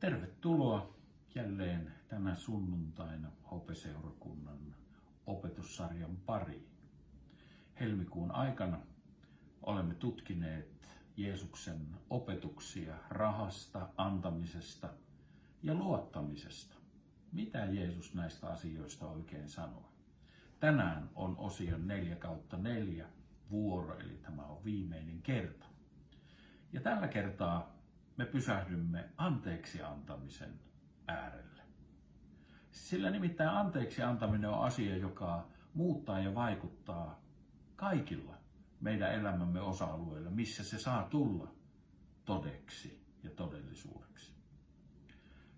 Tervetuloa jälleen tänä sunnuntaina Hopeseurakunnan opetussarjan pariin. Helmikuun aikana olemme tutkineet Jeesuksen opetuksia rahasta, antamisesta ja luottamisesta. Mitä Jeesus näistä asioista oikein sanoi? Tänään on osion 4/4 vuoro, eli tämä on viimeinen kerta. Ja tällä kertaa me pysähdymme anteeksi antamisen äärelle. Sillä nimittäin anteeksi antaminen on asia, joka muuttaa ja vaikuttaa kaikilla meidän elämämme osa-alueilla, missä se saa tulla todeksi ja todellisuudeksi.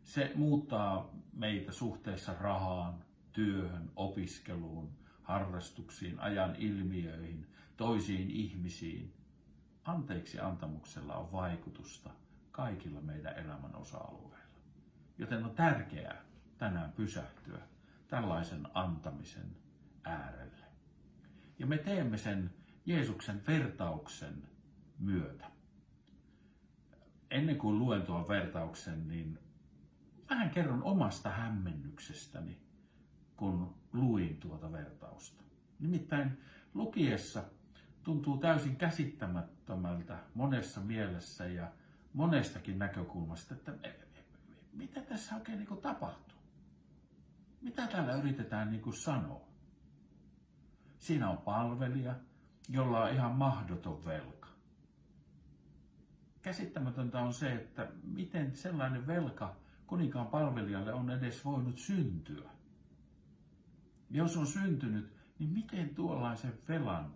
Se muuttaa meitä suhteessa rahaan, työhön, opiskeluun, harrastuksiin, ajan ilmiöihin, toisiin ihmisiin. Anteeksi antamuksella on vaikutusta kaikilla meidän elämän osa-alueilla. Joten on tärkeää tänään pysähtyä tällaisen antamisen äärelle. Ja me teemme sen Jeesuksen vertauksen myötä. Ennen kuin luen tuon vertauksen, niin vähän kerron omasta hämmennyksestäni, kun luin tuota vertausta. Nimittäin lukiessa tuntuu täysin käsittämättömältä monessa mielessä ja monestakin näkökulmasta, että mitä tässä oikein niin kuin tapahtuu? Mitä täällä yritetään niin kuin sanoa? Siinä on palvelija, jolla on ihan mahdoton velka. Käsittämätöntä on se, että miten sellainen velka kuninkaan palvelijalle on edes voinut syntyä. Jos on syntynyt, niin miten tuollaisen velan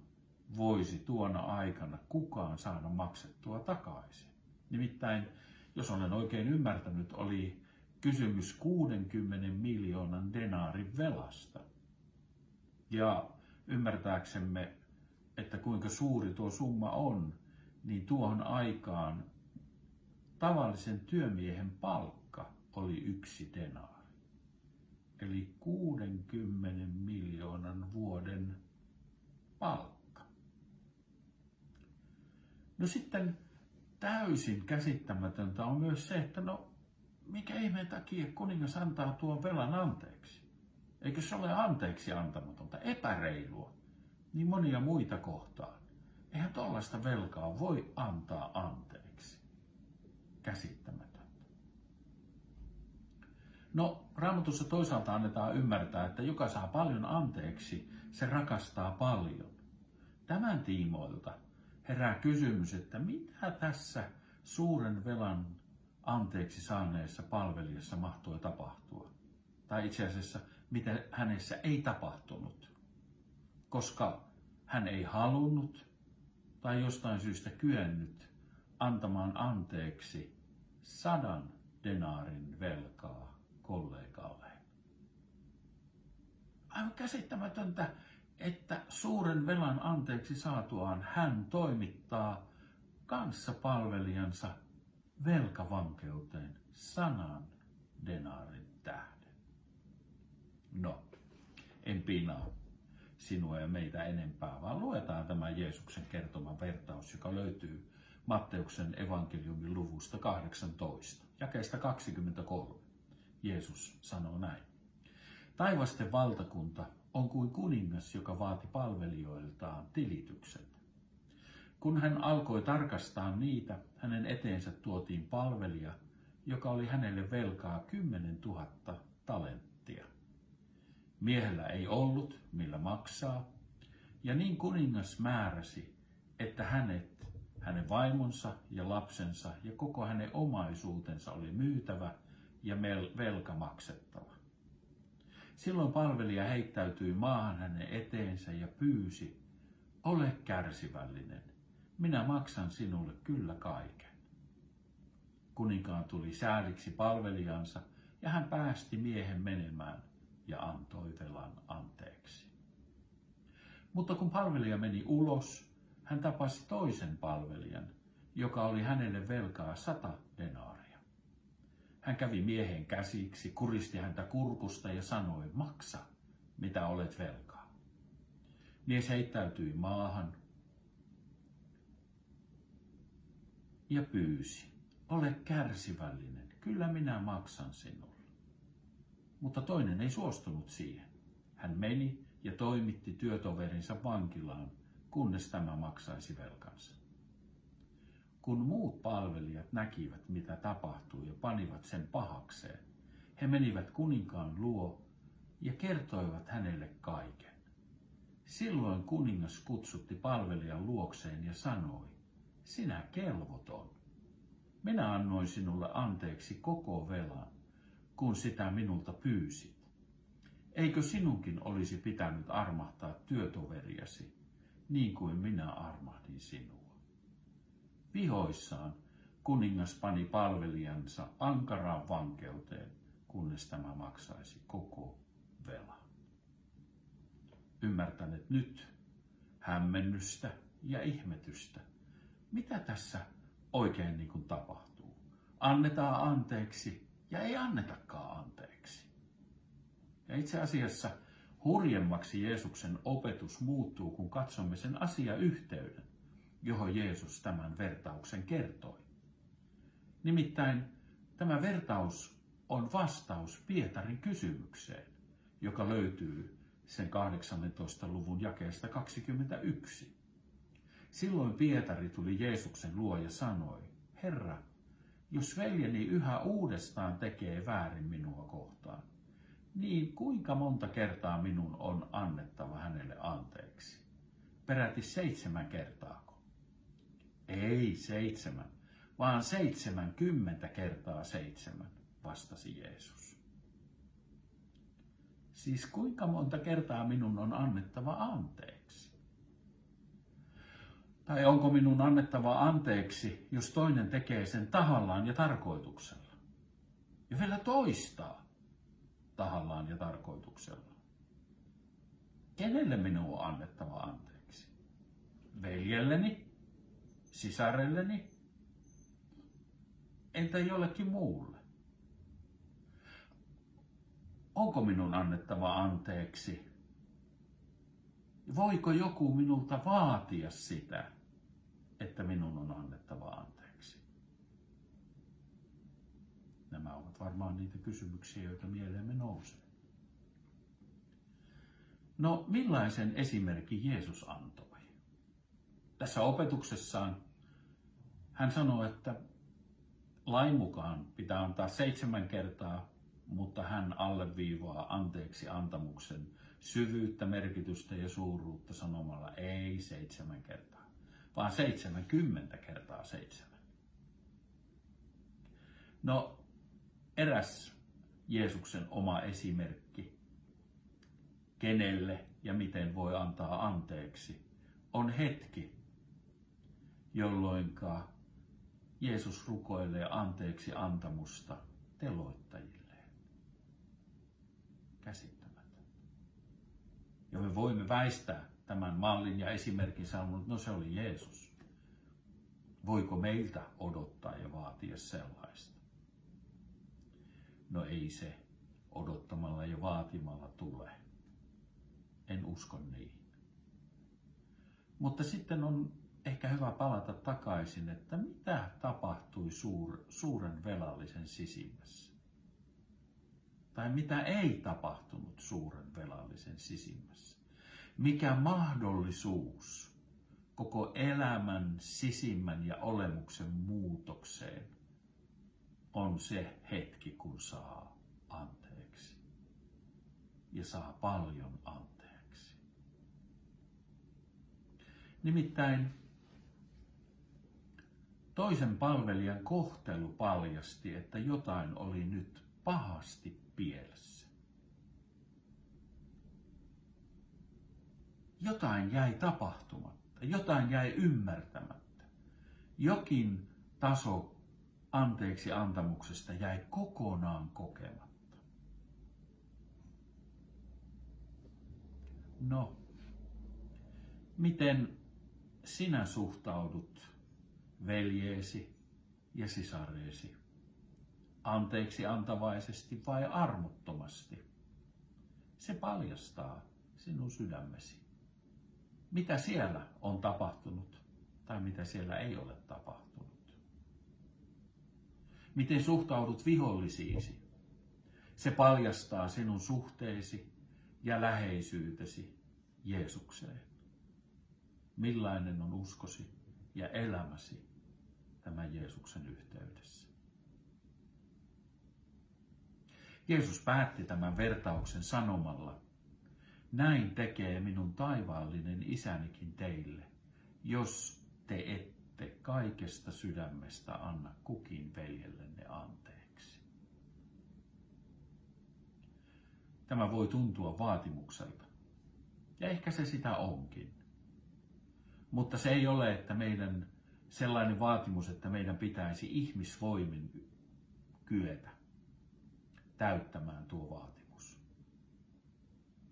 voisi tuona aikana kukaan saada maksettua takaisin? Nimittäin, jos olen oikein ymmärtänyt, oli kysymys 60 miljoonan denaarin velasta. Ja ymmärtääksemme, että kuinka suuri tuo summa on, niin tuohon aikaan tavallisen työmiehen palkka oli 1 denaari. Eli 60 miljoonan vuoden palkka. No sitten täysin käsittämätöntä on myös se, että mikä ihmeen takia kuningas antaa tuon velan anteeksi? Eikö se ole anteeksi antamatonta, epäreilua, niin monia muita kohtaan? Eihän tuollaista velkaa voi antaa anteeksi. Käsittämätöntä. No, Raamatussa toisaalta annetaan ymmärtää, että joka saa paljon anteeksi, se rakastaa paljon. Tämän tiimoilta herää kysymys, että mitä tässä suuren velan anteeksi saaneessa palvelijassa mahtoi tapahtua? Tai itse asiassa, mitä hänessä ei tapahtunut, koska hän ei halunnut tai jostain syystä kyennyt antamaan anteeksi 100 denaarin velkaa kollegalleen. Aivan käsittämätöntä, että suuren velan anteeksi saatuaan hän toimittaa kanssapalvelijansa velkavankeuteen 100 denaarin tähden. No, en piinaa sinua ja meitä enempää, vaan luetaan tämä Jeesuksen kertoma vertaus, joka löytyy Matteuksen evankeliumin luvusta 18, jakeesta 23. Jeesus sanoo näin. Taivasten valtakunta on kuin kuningas, joka vaati palvelijoiltaan tilitykset. Kun hän alkoi tarkastaa niitä, hänen eteensä tuotiin palvelija, joka oli hänelle velkaa 10 000 talenttia. Miehellä ei ollut, millä maksaa, ja niin kuningas määräsi, että hänet, hänen vaimonsa ja lapsensa ja koko hänen omaisuutensa oli myytävä ja velka maksettava. Silloin palvelija heittäytyi maahan hänen eteensä ja pyysi, ole kärsivällinen, minä maksan sinulle kyllä kaiken. Kuninkaan tuli sääliksi palvelijansa ja hän päästi miehen menemään ja antoi velan anteeksi. Mutta kun palvelija meni ulos, hän tapasi toisen palvelijan, joka oli hänelle velkaa 100 denaaria. Hän kävi miehen käsiksi, kuristi häntä kurkusta ja sanoi, maksa, mitä olet velkaa. Mies heittäytyi maahan ja pyysi, ole kärsivällinen, kyllä minä maksan sinulle. Mutta toinen ei suostunut siihen. Hän meni ja toimitti työtoverinsa vankilaan, kunnes tämä maksaisi velkansa. Kun muut palvelijat näkivät, mitä tapahtui ja panivat sen pahakseen, he menivät kuninkaan luo ja kertoivat hänelle kaiken. Silloin kuningas kutsutti palvelijan luokseen ja sanoi, sinä kelvoton. Minä annoin sinulle anteeksi koko velan, kun sitä minulta pyysit. Eikö sinunkin olisi pitänyt armahtaa työtoveriasi, niin kuin minä armahdin sinua? Vihoissaan kuningas pani palvelijansa ankaraan vankeuteen, kunnes tämä maksaisi koko velan. Ymmärtänyt nyt hämmennystä ja ihmetystä. Mitä tässä oikein niin kuin tapahtuu? Annetaan anteeksi ja ei annetakaan anteeksi. Ja itse asiassa hurjemmaksi Jeesuksen opetus muuttuu, kun katsomme sen asiayhteyden, johon Jeesus tämän vertauksen kertoi. Nimittäin tämä vertaus on vastaus Pietarin kysymykseen, joka löytyy sen 18. luvun jakeesta 21. Silloin Pietari tuli Jeesuksen luo ja sanoi, Herra, jos veljeni yhä uudestaan tekee väärin minua kohtaan, niin kuinka monta kertaa minun on annettava hänelle anteeksi? Peräti 7 kertaako? Ei 7, vaan 70 kertaa 7, vastasi Jeesus. Siis kuinka monta kertaa minun on annettava anteeksi? Tai onko minun annettava anteeksi, jos toinen tekee sen tahallaan ja tarkoituksella? Ja vielä toistaa tahallaan ja tarkoituksella. Kenelle minun on annettava anteeksi? Veljelleni? Sisarelleni? Entä jollekin muulle? Onko minun annettava anteeksi? Voiko joku minulta vaatia sitä, että minun on annettava anteeksi? Nämä ovat varmaan niitä kysymyksiä, joita mieleemme nousee. No, millaisen esimerkin Jeesus antoi? Tässä opetuksessaan hän sanoi, että lain mukaan pitää antaa 7 kertaa, mutta hän alleviivaa anteeksi antamuksen syvyyttä, merkitystä ja suuruutta sanomalla ei 7 kertaa, vaan 70 kertaa 7. No, eräs Jeesuksen oma esimerkki, kenelle ja miten voi antaa anteeksi, on hetki, jolloinka Jeesus rukoilee anteeksi antamusta teloittajilleen. Ja me voimme väistää tämän mallin ja esimerkin sanon, että no se oli Jeesus. Voiko meiltä odottaa ja vaatia sellaista? No ei se odottamalla ja vaatimalla tule. En usko niin. Mutta sitten on ehkä hyvä palata takaisin, että mitä tapahtui suuren velallisen sisimmässä? Tai mitä ei tapahtunut suuren velallisen sisimmässä? Mikä mahdollisuus koko elämän sisimmän ja olemuksen muutokseen on se hetki, kun saa anteeksi. Ja saa paljon anteeksi. Nimittäin toisen palvelijan kohtelu paljasti, että jotain oli nyt pahasti pielessä. Jotain jäi tapahtumatta, jotain jäi ymmärtämättä. Jokin taso anteeksi antamuksesta jäi kokonaan kokematta. No, miten sinä suhtaudut veljeesi ja sisareesi? Anteeksi antavaisesti vai armottomasti? Se paljastaa sinun sydämesi. Mitä siellä on tapahtunut tai mitä siellä ei ole tapahtunut? miten suhtaudut vihollisiisi. Se paljastaa sinun suhteesi ja läheisyytesi Jeesukseen. Millainen on uskosi ja elämäsi tämän Jeesuksen yhteydessä? Jeesus päätti tämän vertauksen sanomalla: näin tekee minun taivaallinen isänikin teille, jos te ette kaikesta sydämestä anna kukin veljellenne anteeksi. Tämä voi tuntua vaatimukselta, ja ehkä se sitä onkin. Mutta se ei ole, että meidän sellainen vaatimus, että meidän pitäisi ihmisvoimin kyetä täyttämään tuo vaatimus.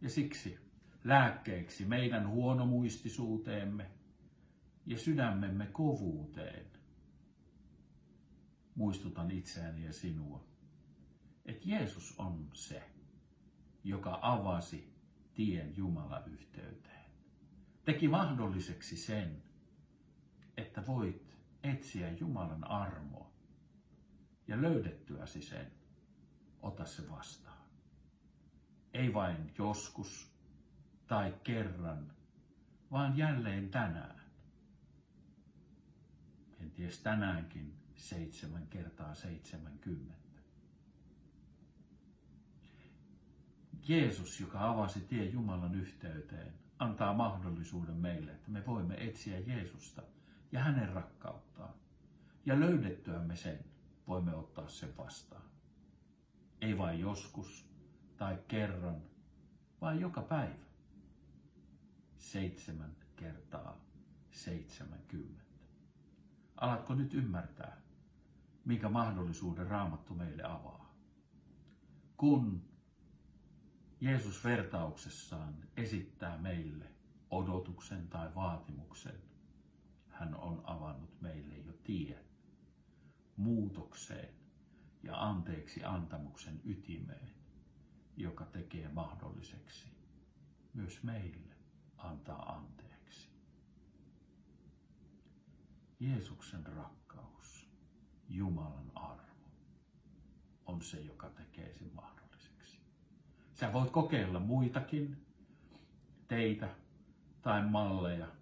Ja siksi lääkkeeksi meidän huonomuistisuuteemme ja sydämemme kovuuteen muistutan itseäni ja sinua, että Jeesus on se, joka avasi tien Jumala-yhteyteen. Teki mahdolliseksi sen, että voit etsiä Jumalan armoa ja löydettyäsi sen, ota se vastaan. Ei vain joskus tai kerran, vaan jälleen tänään. Kenties tänäänkin 7 kertaa 70. Jeesus, joka avasi tie Jumalan yhteyteen, antaa mahdollisuuden meille, että me voimme etsiä Jeesusta ja hänen rakkauttaan. Ja löydettyämme sen, voimme ottaa sen vastaan. Ei vain joskus tai kerran, vaan joka päivä. 7 kertaa 70. Alatko nyt ymmärtää, minkä mahdollisuuden Raamattu meille avaa? Kun Jeesus vertauksessaan esittää meille odotuksen tai vaatimuksen, hän on avannut meille jo tien muutokseen ja anteeksi antamuksen ytimeen, joka tekee mahdolliseksi myös meille antaa anteeksi. Jeesuksen rakkaus, Jumalan armo, on se, joka tekee sen mahdolliseksi. Sä voit kokeilla muitakin teitä tai malleja,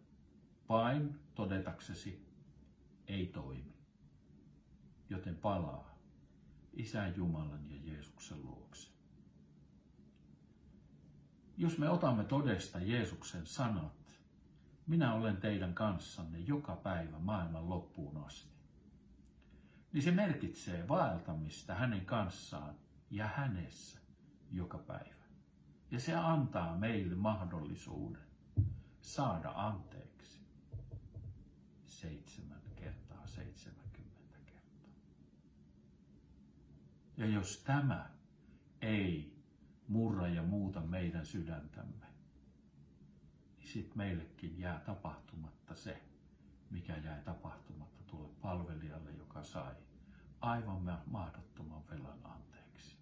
vain todetaksesi ei toimi, joten palaa Isän Jumalan ja Jeesuksen luokse. Jos me otamme todesta Jeesuksen sanat, minä olen teidän kanssanne joka päivä maailman loppuun asti, niin se merkitsee vaeltamista hänen kanssaan ja hänessä joka päivä. Ja se antaa meille mahdollisuuden saada anteeksi 7 kertaa 70 kertaa. Ja jos tämä ei murra ja muuta meidän sydäntämme, niin sit meillekin jää tapahtumatta se, mikä jäi tapahtumatta tuolle palvelijalle, joka sai aivan mahdottoman velan anteeksi.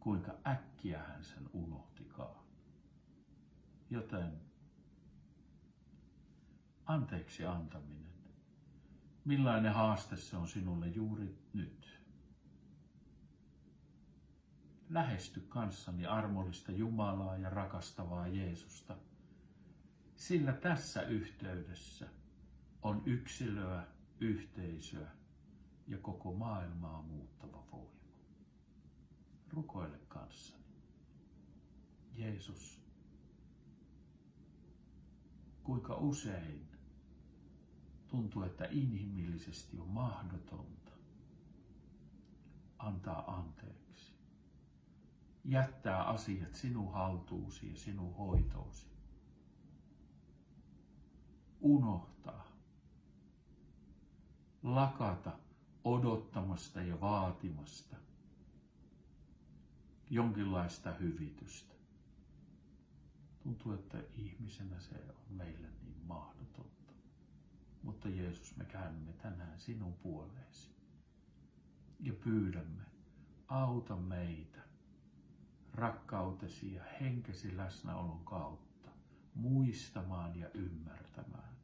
Kuinka äkkiä hän sen unohtikaan. Joten anteeksi antaminen, millainen haaste se on sinulle juuri nyt? Lähesty kanssani armollista Jumalaa ja rakastavaa Jeesusta, sillä tässä yhteydessä on yksilöä, yhteisöä ja koko maailmaa muuttava voima. Rukoile kanssani. Jeesus, kuinka usein tuntuu, että inhimillisesti on mahdotonta antaa anteeksi, jättää asiat sinun haltuusi ja sinun hoitousi, unohtaa, lakata odottamasta ja vaatimasta jonkinlaista hyvitystä. Tuntuu, että ihmisenä se on meille niin mahdotonta. Mutta Jeesus, me käännymme tänään sinun puoleesi ja pyydämme, auta meitä rakkautesi ja henkesi läsnäolon kautta muistamaan ja ymmärtämään,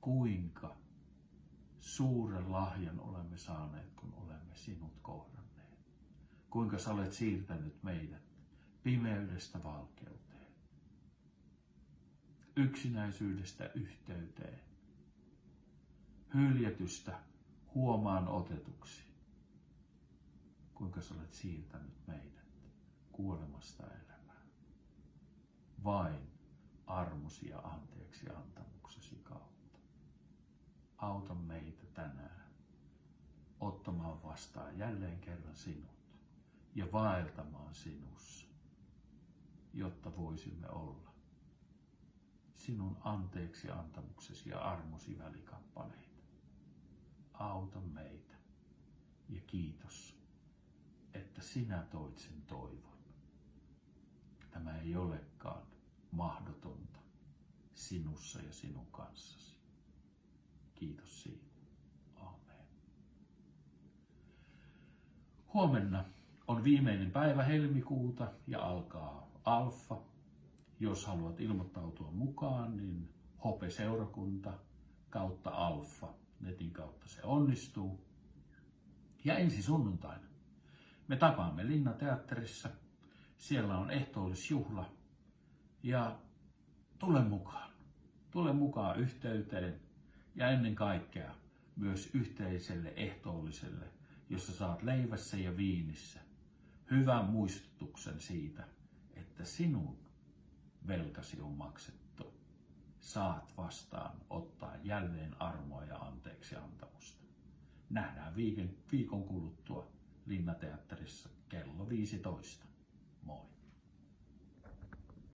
kuinka suuren lahjan olemme saaneet, kun olemme sinut kohdanneet. Kuinka sä olet siirtänyt meidät pimeydestä valkeuteen, yksinäisyydestä yhteyteen, hyljätystä huomaan otetuksi. Kuinka sä olet siirtänyt meidät kuolemasta elämään, vain armosi ja anteeksi antamuksesi kautta. Auta meitä tänään ottamaan vastaan jälleen kerran sinut ja vaeltamaan sinussa, jotta voisimme olla sinun anteeksi antamuksesi ja armosi välikappaleita. Auta meitä ja kiitos, että sinä toit sen toivon. Tämä ei olekaan mahdotonta sinussa ja sinun kanssasi. Kiitos siitä. Aamen. Huomenna on viimeinen päivä helmikuuta ja alkaa Alfa. Jos haluat ilmoittautua mukaan, niin Hopeseurakunta kautta Alfa. Netin kautta se onnistuu. Ja ensi sunnuntaina me tapaamme Linnateatterissa. Siellä on ehtoollisjuhla. Ja tule mukaan yhteyteen ja ennen kaikkea myös yhteiselle ehtoolliselle, jossa saat leivässä ja viinissä hyvän muistutuksen siitä, että sinun velkasi on maksettu. Saat vastaan ottaa jälleen armoa ja anteeksi antamusta. Nähdään viikon kuluttua Linnateatterissa kello 15. Moi!